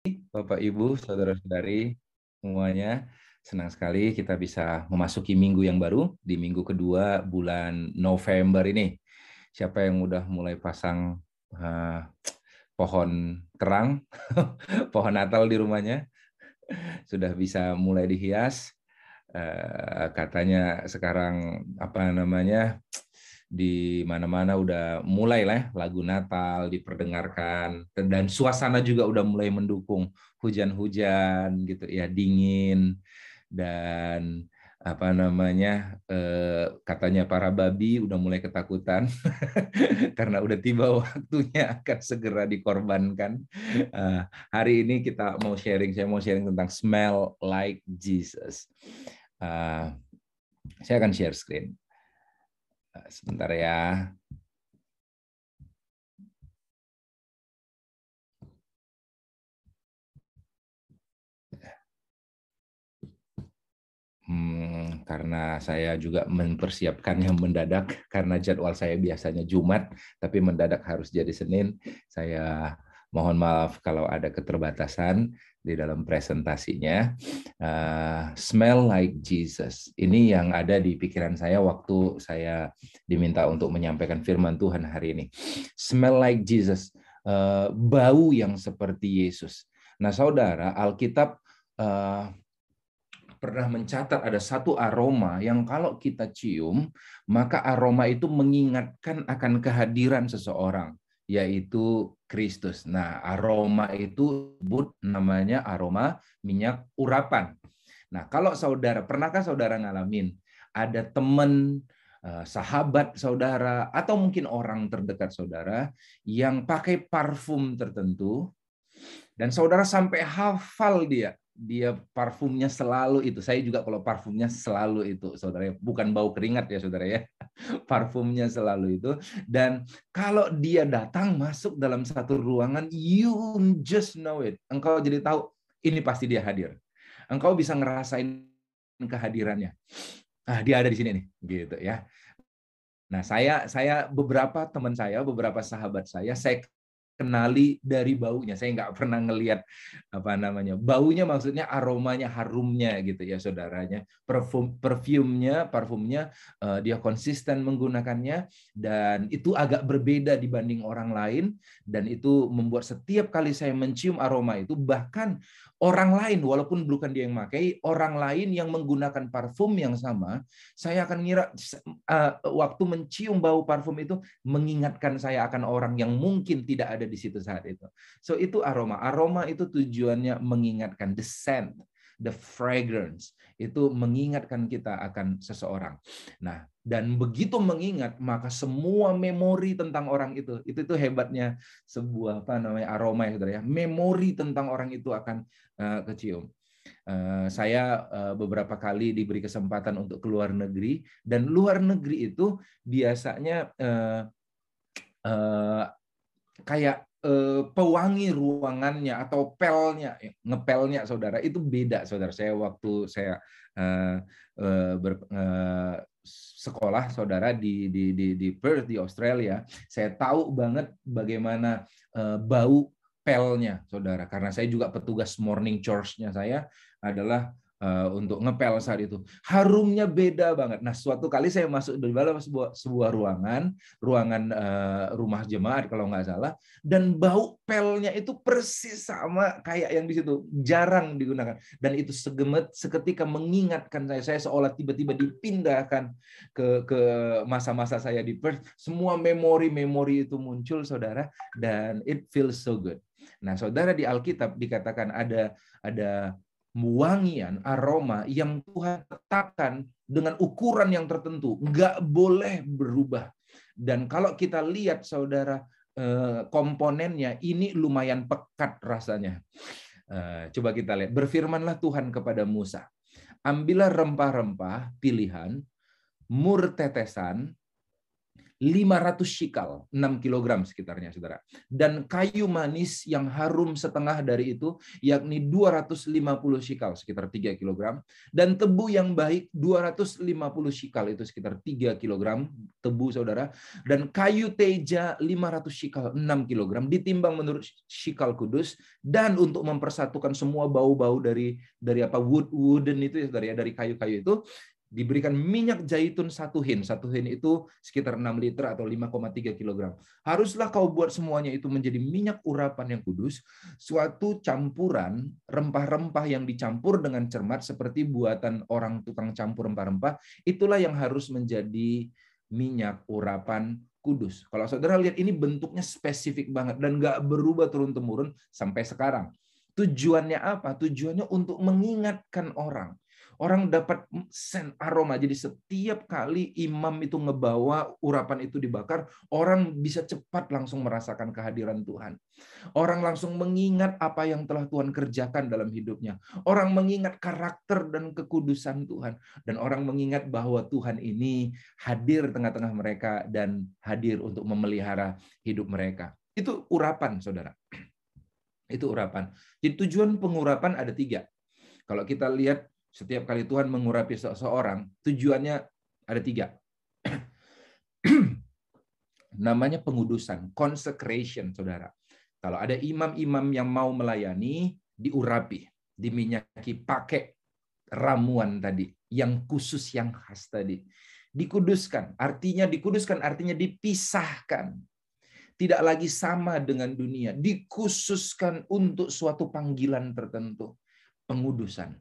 Bapak, Ibu, Saudara-saudari semuanya, senang sekali kita bisa memasuki minggu yang baru, di minggu kedua bulan November ini. Siapa yang udah mulai pasang pohon terang, pohon Natal di rumahnya, sudah bisa mulai dihias. Katanya sekarang di mana-mana udah mulai lah lagu Natal diperdengarkan, dan suasana juga udah mulai mendukung, hujan-hujan gitu ya, dingin, dan katanya para babi udah mulai ketakutan karena udah tiba waktunya akan segera dikorbankan. Hari ini saya mau sharing tentang smell like Jesus. Saya akan share screen. Sebentar ya. Karena saya juga mempersiapkannya mendadak, karena jadwal saya biasanya Jumat, tapi mendadak harus jadi Senin. Saya mohon maaf kalau ada keterbatasan di dalam presentasinya. Smell like Jesus. Ini yang ada di pikiran saya waktu saya diminta untuk menyampaikan firman Tuhan hari ini. Smell like Jesus. Bau yang seperti Yesus. Nah, saudara, Alkitab pernah mencatat ada satu aroma yang kalau kita cium, maka aroma itu mengingatkan akan kehadiran seseorang, yaitu Kristus. Nah, aroma itu namanya aroma minyak urapan. Nah, kalau saudara, pernahkah saudara ngalamin ada teman, sahabat saudara, atau mungkin orang terdekat saudara yang pakai parfum tertentu, dan saudara sampai hafal dia parfumnya selalu itu. Saya juga kalau parfumnya selalu itu, saudara, bukan bau keringat ya, saudara ya. Parfumnya selalu itu, dan kalau dia datang masuk dalam satu ruangan, you just know it. Engkau jadi tahu ini pasti dia hadir. Engkau bisa ngerasain kehadirannya. Ah, dia ada di sini nih, gitu ya. Nah, saya beberapa teman saya, beberapa sahabat saya kenali dari baunya. Saya nggak pernah ngelihat baunya, maksudnya aromanya, harumnya gitu ya, saudaranya. Parfumnya dia konsisten menggunakannya, dan itu agak berbeda dibanding orang lain, dan itu membuat setiap kali saya mencium aroma itu, bahkan orang lain, walaupun bukan dia yang memakai, orang lain yang menggunakan parfum yang sama, saya akan ngira waktu mencium bau parfum itu mengingatkan saya akan orang yang mungkin tidak ada di situ saat itu. So itu aroma itu tujuannya mengingatkan, the scent, the fragrance, itu mengingatkan kita akan seseorang. Nah, dan begitu mengingat, maka semua memori tentang orang itu hebatnya sebuah aroma ya, saudara ya. Memori tentang orang itu akan kecium. Saya beberapa kali diberi kesempatan untuk keluar negeri, dan luar negeri itu biasanya kayak pewangi ruangannya atau pelnya, ngepelnya saudara itu beda, saudara. Saya waktu saya sekolah, saudara, di Perth di Australia, saya tahu banget bagaimana bau pelnya, saudara, karena saya juga petugas morning chores-nya saya adalah untuk ngepel saat itu. Harumnya beda banget. Nah, suatu kali saya masuk di dalam sebuah ruangan rumah jemaat kalau nggak salah, dan bau pelnya itu persis sama kayak yang di situ, jarang digunakan. Dan itu seketika mengingatkan saya seolah tiba-tiba dipindahkan ke masa-masa saya di Perth. Semua memori-memori itu muncul, saudara, dan it feels so good. Nah, saudara, di Alkitab dikatakan ada wangian, aroma yang Tuhan tetapkan dengan ukuran yang tertentu, nggak boleh berubah. Dan kalau kita lihat, saudara, komponennya ini lumayan pekat rasanya. Coba kita lihat, berfirmanlah Tuhan kepada Musa, ambillah rempah-rempah pilihan, mur tetesan, 500 shikal, 6 kilogram sekitarnya, saudara. Dan kayu manis yang harum setengah dari itu, yakni 250 shikal, sekitar 3 kilogram. Dan tebu yang baik, 250 shikal, itu sekitar 3 kilogram tebu, saudara. Dan kayu teja, 500 shikal, 6 kilogram, ditimbang menurut shikal kudus. Dan untuk mempersatukan semua bau-bau dari apa wooden itu, ya, dari kayu-kayu itu, diberikan minyak zaitun satu hin itu sekitar 6 liter atau 5,3 kilogram. Haruslah kau buat semuanya itu menjadi minyak urapan yang kudus, suatu campuran rempah-rempah yang dicampur dengan cermat seperti buatan orang tukang campur rempah-rempah. Itulah yang harus menjadi minyak urapan kudus. Kalau saudara lihat, ini bentuknya spesifik banget dan nggak berubah turun-temurun sampai sekarang. Tujuannya apa? Tujuannya untuk mengingatkan orang. Orang dapat sen aroma. Jadi setiap kali imam itu ngebawa urapan itu dibakar, orang bisa cepat langsung merasakan kehadiran Tuhan. Orang langsung mengingat apa yang telah Tuhan kerjakan dalam hidupnya. Orang mengingat karakter dan kekudusan Tuhan. Dan orang mengingat bahwa Tuhan ini hadir tengah-tengah mereka dan hadir untuk memelihara hidup mereka. Itu urapan, saudara. Itu urapan. Jadi tujuan pengurapan ada tiga. Kalau kita lihat, setiap kali Tuhan mengurapi seseorang, tujuannya ada tiga. Namanya pengudusan, consecration, saudara. Kalau ada imam-imam yang mau melayani, diurapi, diminyaki pakai ramuan tadi, yang khusus, yang khas tadi. Dikuduskan artinya dipisahkan. Tidak lagi sama dengan dunia. Dikhususkan untuk suatu panggilan tertentu. Pengudusan.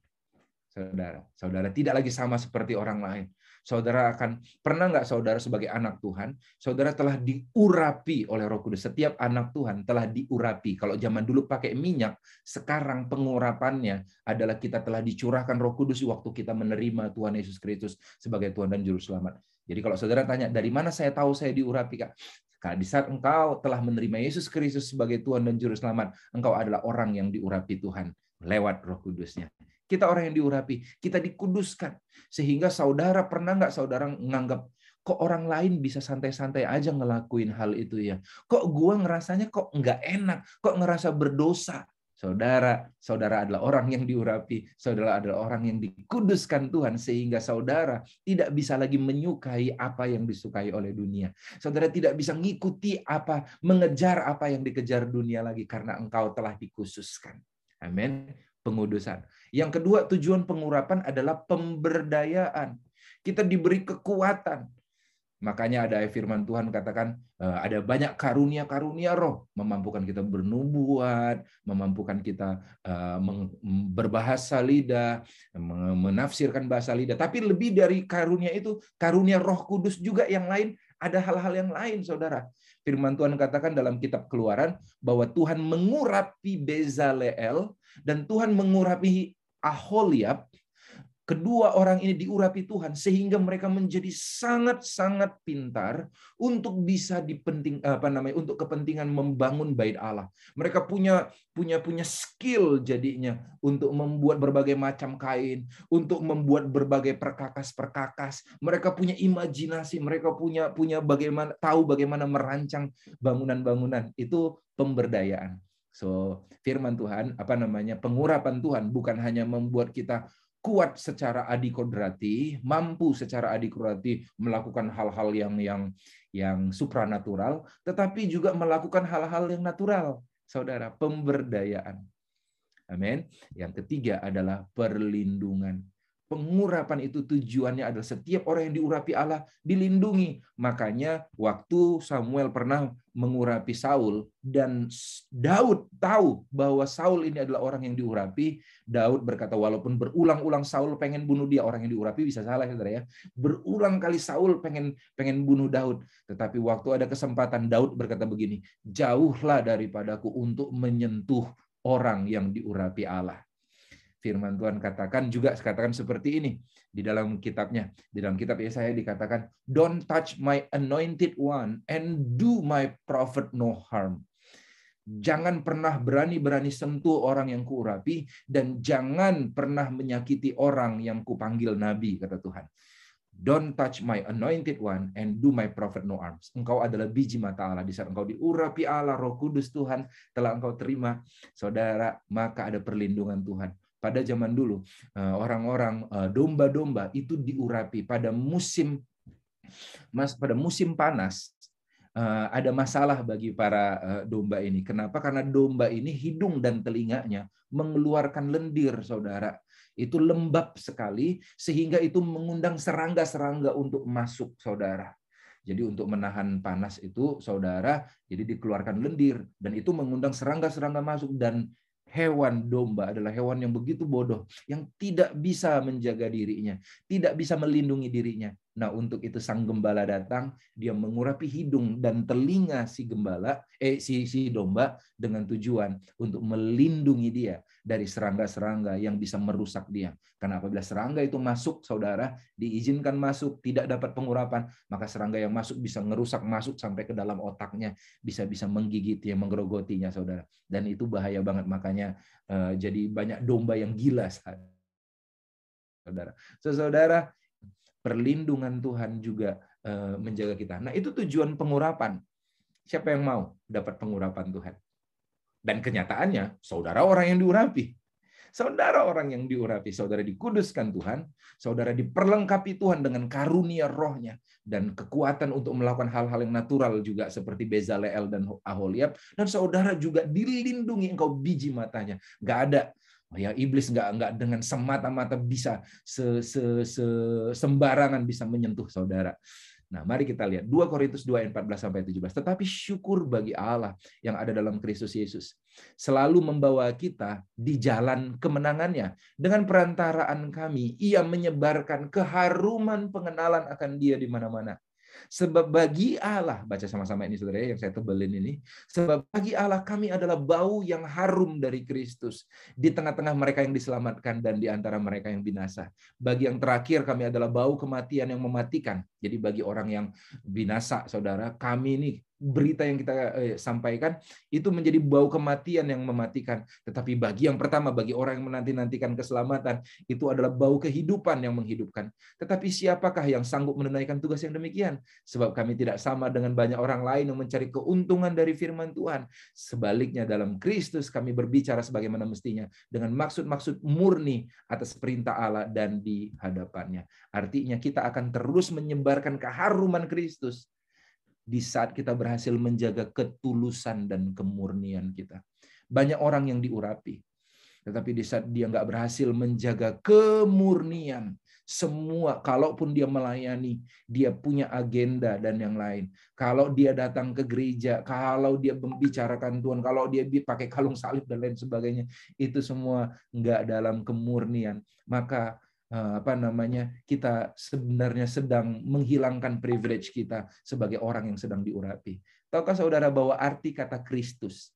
Saudara tidak lagi sama seperti orang lain. Saudara akan pernah nggak saudara sebagai anak Tuhan, saudara telah diurapi oleh Roh Kudus. Setiap anak Tuhan telah diurapi. Kalau zaman dulu pakai minyak, sekarang pengurapannya adalah kita telah dicurahkan Roh Kudus waktu kita menerima Tuhan Yesus Kristus sebagai Tuhan dan Juru Selamat. Jadi kalau saudara tanya, dari mana saya tahu saya diurapi, Kak? Karena di saat engkau telah menerima Yesus Kristus sebagai Tuhan dan Juru Selamat, engkau adalah orang yang diurapi Tuhan lewat Roh Kudusnya. Kita orang yang diurapi, kita dikuduskan. Sehingga saudara, pernah nggak saudara menganggap, kok orang lain bisa santai-santai aja ngelakuin hal itu ya? Kok gua ngerasanya kok nggak enak, kok ngerasa berdosa? Saudara adalah orang yang diurapi, saudara adalah orang yang dikuduskan Tuhan, sehingga saudara tidak bisa lagi menyukai apa yang disukai oleh dunia. Saudara tidak bisa ngikuti apa, mengejar apa yang dikejar dunia lagi, karena engkau telah dikhususkan. Amin. Pengudusan. Yang kedua, tujuan pengurapan adalah pemberdayaan. Kita diberi kekuatan. Makanya ada firman Tuhan katakan, ada banyak karunia-karunia roh. Memampukan kita bernubuat, memampukan kita berbahasa lidah, menafsirkan bahasa lidah. Tapi lebih dari karunia itu, karunia Roh Kudus juga yang lain. Ada hal-hal yang lain, saudara. Firman Tuhan katakan dalam kitab Keluaran bahwa Tuhan mengurapi Bezalel dan Tuhan mengurapi Aholiab. Kedua orang ini diurapi Tuhan sehingga mereka menjadi sangat-sangat pintar untuk bisa untuk kepentingan membangun bait Allah. Mereka punya skill jadinya untuk membuat berbagai macam kain, untuk membuat berbagai perkakas-perkakas. Mereka punya imajinasi, mereka punya bagaimana merancang bangunan-bangunan. Itu pemberdayaan. So, firman Tuhan, pengurapan Tuhan bukan hanya membuat kita kuat secara adikodrati, mampu secara adikodrati melakukan hal-hal yang supranatural, tetapi juga melakukan hal-hal yang natural, saudara, pemberdayaan. Amin. Yang ketiga adalah perlindungan. Pengurapan itu tujuannya adalah setiap orang yang diurapi Allah dilindungi. Makanya waktu Samuel pernah mengurapi Saul dan Daud tahu bahwa Saul ini adalah orang yang diurapi, Daud berkata, walaupun berulang-ulang Saul pengen bunuh dia. Orang yang diurapi bisa salah, saudara ya. Berulang kali Saul pengen bunuh Daud, tetapi waktu ada kesempatan Daud berkata begini, jauhlah daripadaku untuk menyentuh orang yang diurapi Allah. Firman Tuhan katakan seperti ini di dalam kitabnya. Di dalam kitab Yesaya dikatakan, "Don't touch my anointed one and do my prophet no harm." Jangan pernah berani-berani sentuh orang yang kuurapi dan jangan pernah menyakiti orang yang kupanggil nabi, kata Tuhan. Don't touch my anointed one and do my prophet no harms. Engkau adalah biji mata Allah. Di saat engkau diurapi Allah, Roh Kudus Tuhan telah engkau terima, saudara, maka ada perlindungan Tuhan. Pada zaman dulu, orang-orang domba-domba itu diurapi pada musim panas. Ada masalah bagi para domba ini. Kenapa? Karena domba ini hidung dan telinganya mengeluarkan lendir, saudara. Itu lembab sekali, sehingga itu mengundang serangga-serangga untuk masuk, saudara. Jadi untuk menahan panas itu, saudara, jadi dikeluarkan lendir. Dan itu mengundang serangga-serangga masuk. Dan hewan domba adalah hewan yang begitu bodoh, yang tidak bisa menjaga dirinya, tidak bisa melindungi dirinya. Nah, untuk itu sang gembala datang, dia mengurapi hidung dan telinga si domba dengan tujuan untuk melindungi dia dari serangga-serangga yang bisa merusak dia. Karena apabila serangga itu masuk, saudara, diizinkan masuk, tidak dapat pengurapan, maka serangga yang masuk bisa ngerusak, masuk sampai ke dalam otaknya, bisa-bisa menggigitnya, menggerogotinya, saudara. Dan itu bahaya banget, makanya jadi banyak domba yang gila, saudara. So, saudara, perlindungan Tuhan juga menjaga kita. Nah, itu tujuan pengurapan. Siapa yang mau dapat pengurapan Tuhan? Dan kenyataannya, saudara orang yang diurapi. Saudara orang yang diurapi, saudara dikuduskan Tuhan, saudara diperlengkapi Tuhan dengan karunia Roh-Nya dan kekuatan untuk melakukan hal-hal yang natural juga seperti Bezalel dan Aholiab, dan saudara juga dilindungi, engkau biji matanya. Gak ada ya, iblis nggak dengan semata-mata bisa sembarangan bisa menyentuh, saudara. Nah, mari kita lihat 2 Korintus 2:14-17. Tetapi syukur bagi Allah yang ada dalam Kristus Yesus, selalu membawa kita di jalan kemenangannya. Dengan perantaraan kami, Ia menyebarkan keharuman pengenalan akan Dia di mana-mana. Sebab bagi Allah, baca sama-sama ini saudara yang saya tebelin ini, sebab bagi Allah kami adalah bau yang harum dari Kristus di tengah-tengah mereka yang diselamatkan dan di antara mereka yang binasa. Bagi yang terakhir kami adalah bau kematian yang mematikan. Jadi bagi orang yang binasa, saudara, kami ini berita yang kita sampaikan itu menjadi bau kematian yang mematikan. Tetapi bagi yang pertama, bagi orang yang menanti-nantikan keselamatan, itu adalah bau kehidupan yang menghidupkan. Tetapi siapakah yang sanggup menunaikan tugas yang demikian? Sebab kami tidak sama dengan banyak orang lain yang mencari keuntungan dari firman Tuhan. Sebaliknya dalam Kristus kami berbicara sebagaimana mestinya, dengan maksud-maksud murni atas perintah Allah dan di hadapannya. Artinya kita akan terus menyebarkan keharuman Kristus di saat kita berhasil menjaga ketulusan dan kemurnian kita. Banyak orang yang diurapi, tetapi di saat dia nggak berhasil menjaga kemurnian, semua, kalaupun dia melayani, dia punya agenda dan yang lain. Kalau dia datang ke gereja, kalau dia membicarakan Tuhan, kalau dia pakai kalung salib dan lain sebagainya, itu semua nggak dalam kemurnian. Maka kita sebenarnya sedang menghilangkan privilege kita sebagai orang yang sedang diurapi. Tahukah saudara bahwa arti kata Kristus,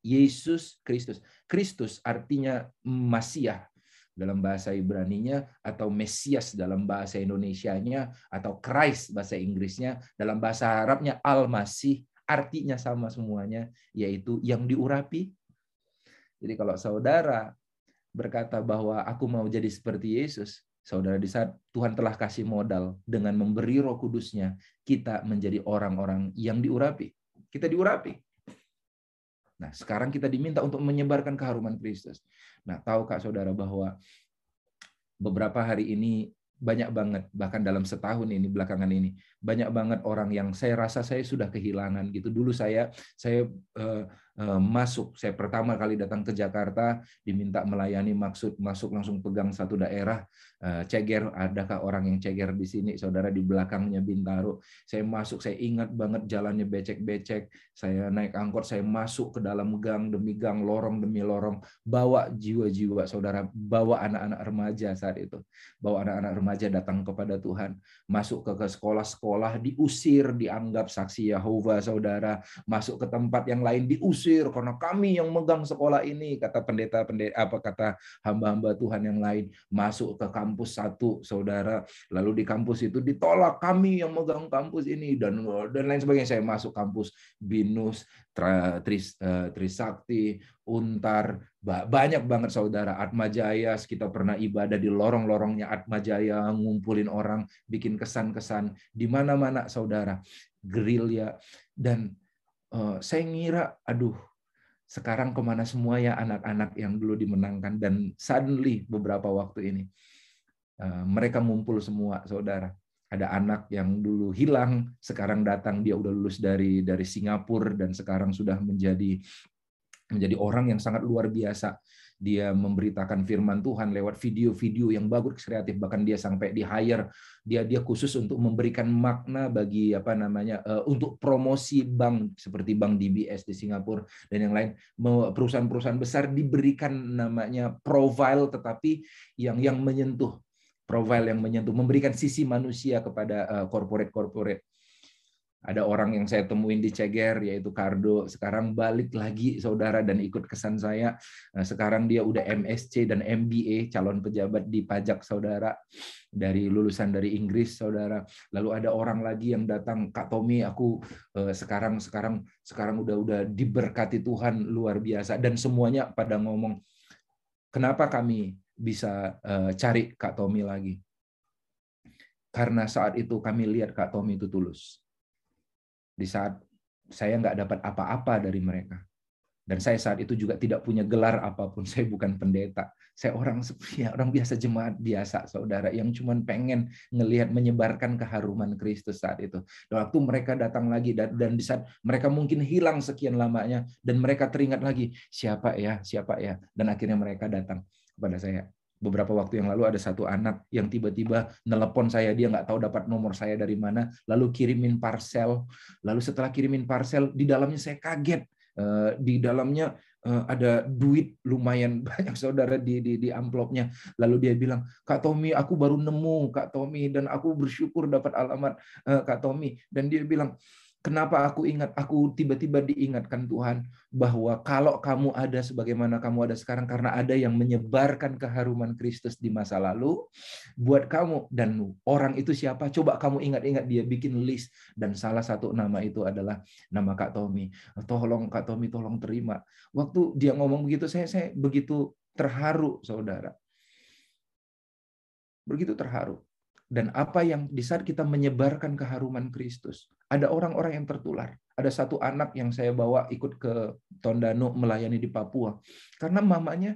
Yesus Kristus, Kristus artinya Masiah dalam bahasa Ibraninya, atau Mesias dalam bahasa Indonesianya, atau Christ bahasa Inggrisnya, dalam bahasa Arabnya Al-Masih, artinya sama semuanya, yaitu yang diurapi. Jadi kalau saudara berkata bahwa aku mau jadi seperti Yesus, saudara, di saat Tuhan telah kasih modal dengan memberi Roh Kudusnya, kita menjadi orang-orang yang diurapi. Kita diurapi. Nah, sekarang kita diminta untuk menyebarkan keharuman Kristus. Nah, tahukah saudara bahwa beberapa hari ini banyak banget, bahkan dalam setahun ini belakangan ini, banyak banget orang yang saya rasa saya sudah kehilangan gitu. Dulu saya pertama kali datang ke Jakarta, diminta melayani, masuk langsung pegang satu daerah, ceger, adakah orang yang ceger di sini, saudara, di belakangnya Bintaro. Saya masuk, saya ingat banget jalannya becek-becek, saya naik angkot, saya masuk ke dalam gang demi gang, lorong demi lorong, bawa jiwa-jiwa, saudara, bawa anak-anak remaja saat itu, bawa anak-anak remaja datang kepada Tuhan, masuk ke sekolah-sekolah, diusir, dianggap saksi Yehova, saudara, masuk ke tempat yang lain, diusir, diusir karena kami yang megang sekolah ini, kata pendeta-pendeta, apa kata hamba-hamba Tuhan yang lain. Masuk ke kampus satu, saudara, lalu di kampus itu ditolak, kami yang megang kampus ini, dan lain sebagainya. Saya masuk kampus Binus, Trisakti, Untar, banyak banget saudara. Atmajaya, kita pernah ibadah di lorong-lorongnya Atmajaya, ngumpulin orang, bikin kesan-kesan di mana-mana saudara, gerilya. Dan saya ngira, aduh, sekarang kemana semua ya anak-anak yang dulu dimenangkan. Dan suddenly beberapa waktu ini mereka ngumpul semua saudara. Ada anak yang dulu hilang, sekarang datang, dia udah lulus dari Singapura dan sekarang sudah menjadi orang yang sangat luar biasa. Dia memberitakan firman Tuhan lewat video-video yang bagus, kreatif, bahkan dia sampai di-hire. Dia khusus untuk memberikan makna bagi untuk promosi bank seperti Bank DBS di Singapura dan yang lain. Perusahaan-perusahaan besar diberikan namanya profile, tetapi yang menyentuh. Profil yang menyentuh, memberikan sisi manusia kepada corporate-corporate. Ada orang yang saya temuin di Ceger, yaitu Kardo, sekarang balik lagi saudara dan ikut kesan saya. Sekarang dia udah MSc dan MBA, calon pejabat di pajak saudara, dari lulusan dari Inggris saudara. Lalu ada orang lagi yang datang, Kak Tommy, aku sekarang udah diberkati Tuhan luar biasa. Dan semuanya pada ngomong, kenapa kami bisa cari Kak Tommy lagi? Karena saat itu kami lihat Kak Tommy itu tulus. Di saat saya nggak dapat apa-apa dari mereka. Dan saya saat itu juga tidak punya gelar apapun. Saya bukan pendeta. Saya orang biasa, jemaat biasa, saudara, yang cuma pengen ngelihat menyebarkan keharuman Kristus saat itu. Dan waktu mereka datang lagi, dan di saat mereka mungkin hilang sekian lamanya, dan mereka teringat lagi, siapa ya, dan akhirnya mereka datang kepada saya. Beberapa waktu yang lalu ada satu anak yang tiba-tiba nelpon saya, dia nggak tahu dapat nomor saya dari mana, lalu kirimin parcel. Lalu setelah kirimin parcel, di dalamnya saya kaget. Di dalamnya ada duit lumayan banyak saudara di amplopnya. Lalu dia bilang, Kak Tommy, aku baru nemu Kak Tommy dan aku bersyukur dapat alamat Kak Tommy. Dan dia bilang, kenapa aku tiba-tiba diingatkan Tuhan bahwa kalau kamu ada sebagaimana kamu ada sekarang karena ada yang menyebarkan keharuman Kristus di masa lalu buat kamu. Dan orang itu siapa? Coba kamu ingat-ingat. Dia bikin list dan salah satu nama itu adalah nama Kak Tommy. Tolong Kak Tommy, tolong terima. Waktu dia ngomong begitu, saya begitu terharu, saudara. Begitu terharu. Dan apa yang di saat kita menyebarkan keharuman Kristus, ada orang-orang yang tertular. Ada satu anak yang saya bawa ikut ke Tondano melayani di Papua, karena mamanya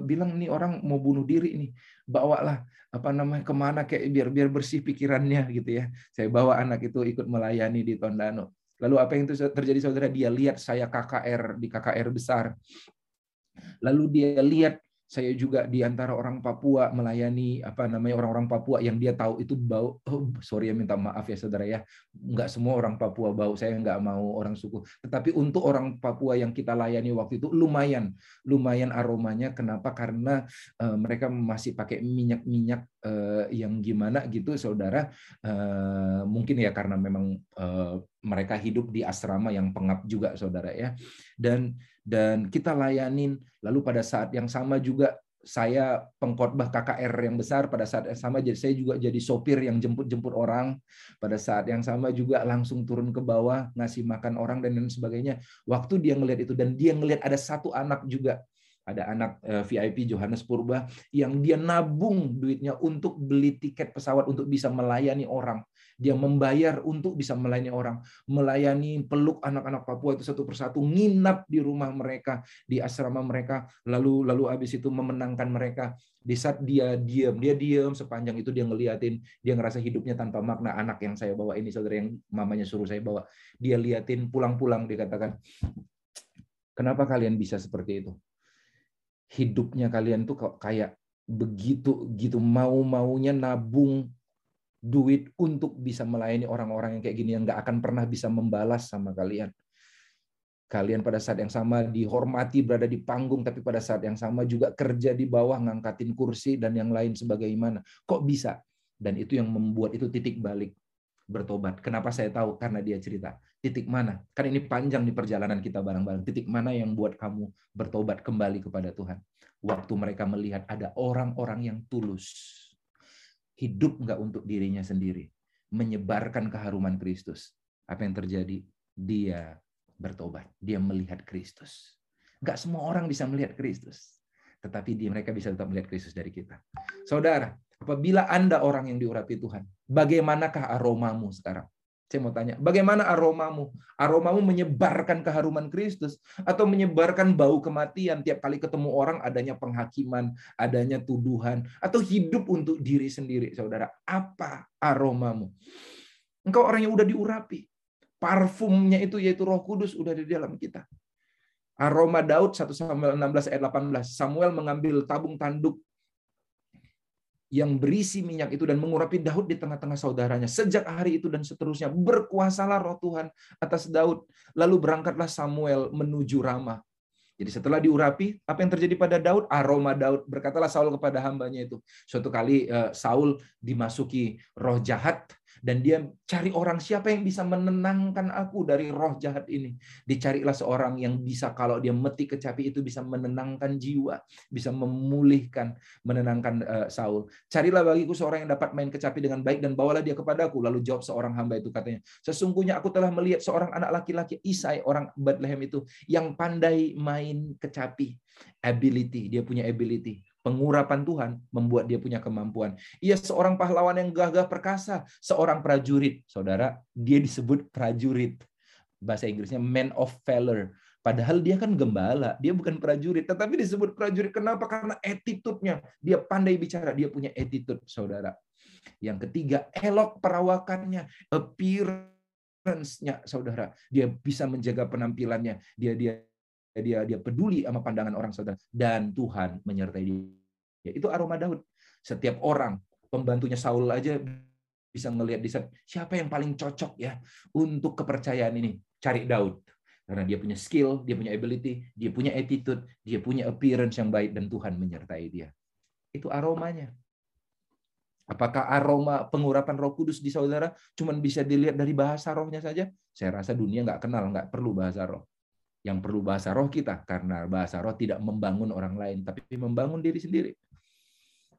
bilang, nih orang mau bunuh diri nih, bawalah kemana kayak biar bersih pikirannya gitu ya. Saya bawa anak itu ikut melayani di Tondano. Lalu apa yang terjadi saudara? Dia lihat saya KKR di KKR besar. Lalu dia lihat saya juga di antara orang Papua melayani orang-orang Papua yang dia tahu itu bau. Oh, sorry ya, minta maaf ya saudara ya. Nggak semua orang Papua bau. Saya nggak mau orang suku. Tetapi untuk orang Papua yang kita layani waktu itu lumayan aromanya. Kenapa? Karena mereka masih pakai minyak-minyak yang gimana gitu saudara. Mungkin ya karena memang mereka hidup di asrama yang pengap juga saudara ya. Dan kita layanin. Lalu pada saat yang sama juga saya pengkhotbah KKR yang besar, pada saat yang sama jadi saya juga jadi sopir yang jemput-jemput orang, pada saat yang sama juga langsung turun ke bawah ngasih makan orang dan lain sebagainya. Waktu dia ngelihat itu, dan dia ngelihat ada satu anak juga, ada anak VIP Johannes Purba yang dia nabung duitnya untuk beli tiket pesawat untuk bisa melayani orang. Dia membayar untuk bisa melayani orang, melayani, peluk anak-anak Papua itu satu persatu, nginap di rumah mereka, di asrama mereka, lalu habis itu memenangkan mereka. Di saat dia diam sepanjang itu, dia ngeliatin, dia ngerasa hidupnya tanpa makna. Anak yang saya bawa ini saudara, yang mamanya suruh saya bawa, dia liatin, pulang-pulang dikatakan, kenapa kalian bisa seperti itu? Hidupnya kalian tuh kok kayak begitu mau-maunya nabung duit untuk bisa melayani orang-orang yang kayak gini, yang nggak akan pernah bisa membalas sama kalian. Kalian pada saat yang sama dihormati, berada di panggung, tapi pada saat yang sama juga kerja di bawah, ngangkatin kursi dan yang lain sebagaimana. Kok bisa? Dan itu yang membuat itu titik balik, bertobat. Kenapa saya tahu? Karena dia cerita. Titik mana? Kan ini panjang di perjalanan kita bareng-bareng. Titik mana yang buat kamu bertobat kembali kepada Tuhan? Waktu mereka melihat ada orang-orang yang tulus. Hidup nggak untuk dirinya sendiri. Menyebarkan keharuman Kristus. Apa yang terjadi? Dia bertobat. Dia melihat Kristus. Nggak semua orang bisa melihat Kristus. Tetapi mereka bisa tetap melihat Kristus dari kita. Saudara, apabila Anda orang yang diurapi Tuhan, bagaimanakah aromamu sekarang? Saya mau tanya, bagaimana aromamu? Aromamu menyebarkan keharuman Kristus atau menyebarkan bau kematian? Tiap kali ketemu orang adanya penghakiman, adanya tuduhan, atau hidup untuk diri sendiri, saudara. Apa aromamu? Engkau orang yang udah diurapi. Parfumnya itu yaitu Roh Kudus udah di dalam kita. Aroma Daud 1 Samuel 16 ayat 18. Samuel mengambil tabung tanduk yang berisi minyak itu dan mengurapi Daud di tengah-tengah saudaranya. Sejak hari itu dan seterusnya, berkuasalah Roh Tuhan atas Daud. Lalu berangkatlah Samuel menuju Rama. Jadi setelah diurapi, apa yang terjadi pada Daud? Aroma Daud. Berkatalah Saul kepada hambanya itu. Suatu kali Saul dimasuki roh jahat, dan dia cari orang, siapa yang bisa menenangkan aku dari roh jahat ini. Dicarilah seorang yang bisa, kalau dia metik kecapi itu, bisa menenangkan jiwa, bisa memulihkan, menenangkan Saul. Carilah bagiku seorang yang dapat main kecapi dengan baik, dan bawalah dia kepadaku. Lalu jawab seorang hamba itu katanya, sesungguhnya aku telah melihat seorang anak laki-laki, Isai orang Betlehem itu, yang pandai main kecapi. Ability, dia punya ability. Pengurapan Tuhan membuat dia punya kemampuan. Ia seorang pahlawan yang gagah perkasa, seorang prajurit. Saudara, dia disebut prajurit. Bahasa Inggrisnya man of valor. Padahal dia kan gembala, dia bukan prajurit, tetapi disebut prajurit. Kenapa? Karena attitude-nya. Dia pandai bicara, dia punya attitude, saudara. Yang ketiga, elok perawakannya, appearance-nya, saudara. Dia bisa menjaga penampilannya, dia peduli sama pandangan orang, saudara, dan Tuhan menyertai dia. Itu aroma Daud. Setiap orang, pembantunya Saul aja bisa ngelihat di sana, siapa yang paling cocok ya untuk kepercayaan ini? Cari Daud. Karena dia punya skill, dia punya ability, dia punya attitude, dia punya appearance yang baik, dan Tuhan menyertai dia. Itu aromanya. Apakah aroma pengurapan Roh Kudus di saudara cuma bisa dilihat dari bahasa rohnya saja? Saya rasa dunia nggak kenal, nggak perlu bahasa roh. Yang perlu bahasa roh kita, karena bahasa roh tidak membangun orang lain, tapi membangun diri sendiri.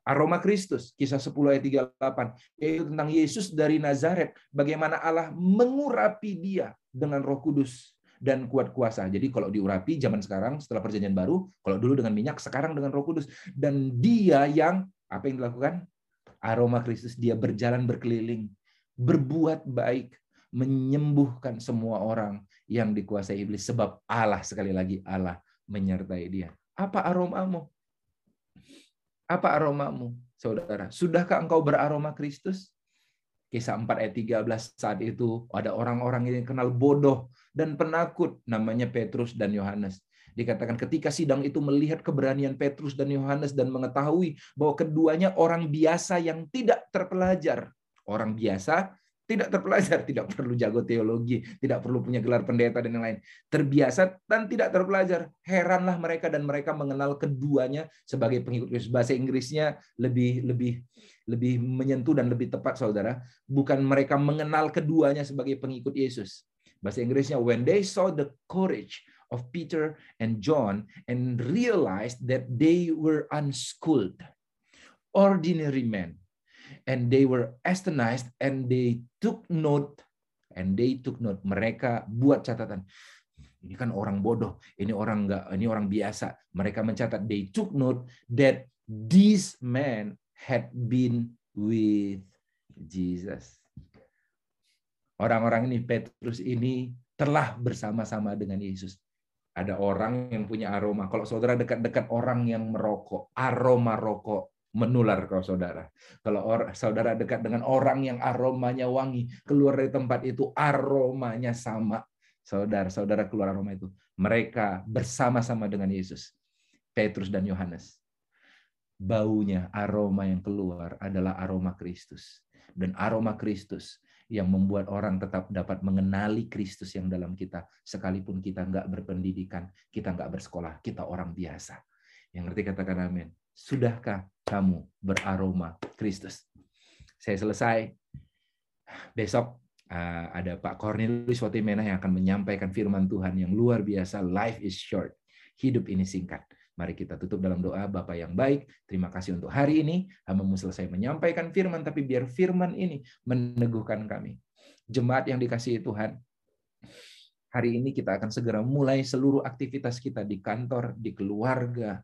Aroma Kristus, Kisah 10 ayat 38, yaitu tentang Yesus dari Nazaret, bagaimana Allah mengurapi dia dengan Roh Kudus dan kuat kuasa. Jadi kalau diurapi zaman sekarang, setelah perjanjian baru, kalau dulu dengan minyak, sekarang dengan Roh Kudus. Dan dia yang, apa yang dilakukan? Aroma Kristus, dia berjalan berkeliling, berbuat baik, menyembuhkan semua orang yang dikuasai iblis, sebab Allah, sekali lagi, Allah menyertai dia. Apa aromamu? Apa aromamu, saudara? Sudahkah engkau beraroma Kristus? Kisah 4 ayat 13, saat itu ada orang-orang yang kenal bodoh dan penakut, namanya Petrus dan Yohanes. Dikatakan ketika sidang itu melihat keberanian Petrus dan Yohanes dan mengetahui bahwa keduanya orang biasa yang tidak terpelajar. Orang biasa tidak terpelajar, tidak perlu jago teologi, tidak perlu punya gelar pendeta dan yang lain. Terbiasa dan tidak terpelajar. Heranlah mereka dan mereka mengenal keduanya sebagai pengikut Kristus. Bahasa Inggrisnya lebih menyentuh dan lebih tepat, saudara. Bukan mereka mengenal keduanya sebagai pengikut Yesus. Bahasa Inggrisnya, when they saw the courage of Peter and John and realized that they were unschooled, ordinary men. And they were astonished and they took note. Mereka buat catatan. Ini kan orang bodoh, ini orang biasa. Mereka mencatat, they took note that these men had been with Jesus. Orang-orang ini, Petrus ini, telah bersama-sama dengan Yesus. Ada orang yang punya aroma. Kalau saudara dekat-dekat orang yang merokok, aroma rokok menular kalau saudara. Kalau saudara dekat dengan orang yang aromanya wangi, keluar dari tempat itu aromanya sama. Saudara-saudara keluar aroma itu. Mereka bersama-sama dengan Yesus. Petrus dan Yohanes. Baunya, aroma yang keluar adalah aroma Kristus. Dan aroma Kristus yang membuat orang tetap dapat mengenali Kristus yang dalam kita. Sekalipun kita nggak berpendidikan, kita nggak bersekolah, kita orang biasa. Yang ngerti katakan amin. Sudahkah kamu beraroma Kristus? Saya selesai. Besok ada Pak Cornelius Wotimena yang akan menyampaikan firman Tuhan yang luar biasa. Life is short. Hidup ini singkat. Mari kita tutup dalam doa. Bapa yang baik, terima kasih untuk hari ini. Hamba-Mu selesai menyampaikan firman, tapi biar firman ini meneguhkan kami. Jemaat yang dikasihi Tuhan, hari ini kita akan segera mulai seluruh aktivitas kita di kantor, di keluarga,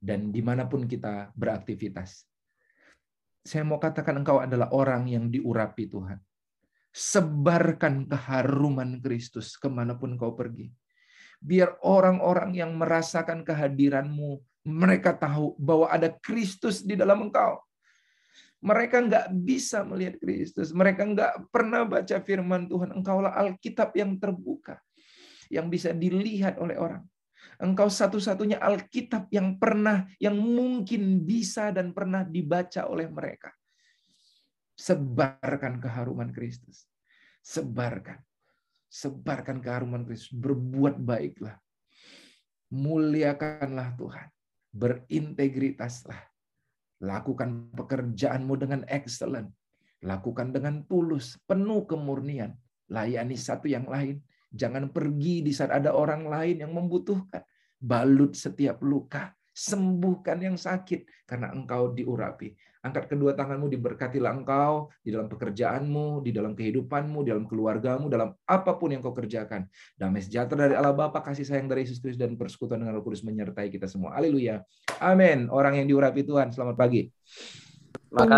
dan dimanapun kita beraktivitas. Saya mau katakan engkau adalah orang yang diurapi Tuhan. Sebarkan keharuman Kristus kemanapun kau pergi. Biar orang-orang yang merasakan kehadiranmu, mereka tahu bahwa ada Kristus di dalam engkau. Mereka nggak bisa melihat Kristus. Mereka nggak pernah baca firman Tuhan. Engkaulah Alkitab yang terbuka, yang bisa dilihat oleh orang. Engkau satu-satunya Alkitab yang pernah, yang mungkin bisa dan pernah dibaca oleh mereka. Sebarkan keharuman Kristus. Sebarkan. Sebarkan keharuman Kristus. Berbuat baiklah. Muliakanlah Tuhan. Berintegritaslah. Lakukan pekerjaanmu dengan excellent. Lakukan dengan tulus. Penuh kemurnian. Layani satu yang lain. Jangan pergi di saat ada orang lain yang membutuhkan. Balut setiap luka. Sembuhkan yang sakit karena engkau diurapi. Angkat kedua tanganmu, diberkatilah engkau di dalam pekerjaanmu, di dalam kehidupanmu, di dalam keluargamu, dalam apapun yang kau kerjakan. Damai sejahtera dari Allah Bapa, kasih sayang dari Yesus Kristus dan persekutuan dengan Roh Kudus menyertai kita semua. Haleluya. Amin. Orang yang diurapi Tuhan, selamat pagi. Terima kasih.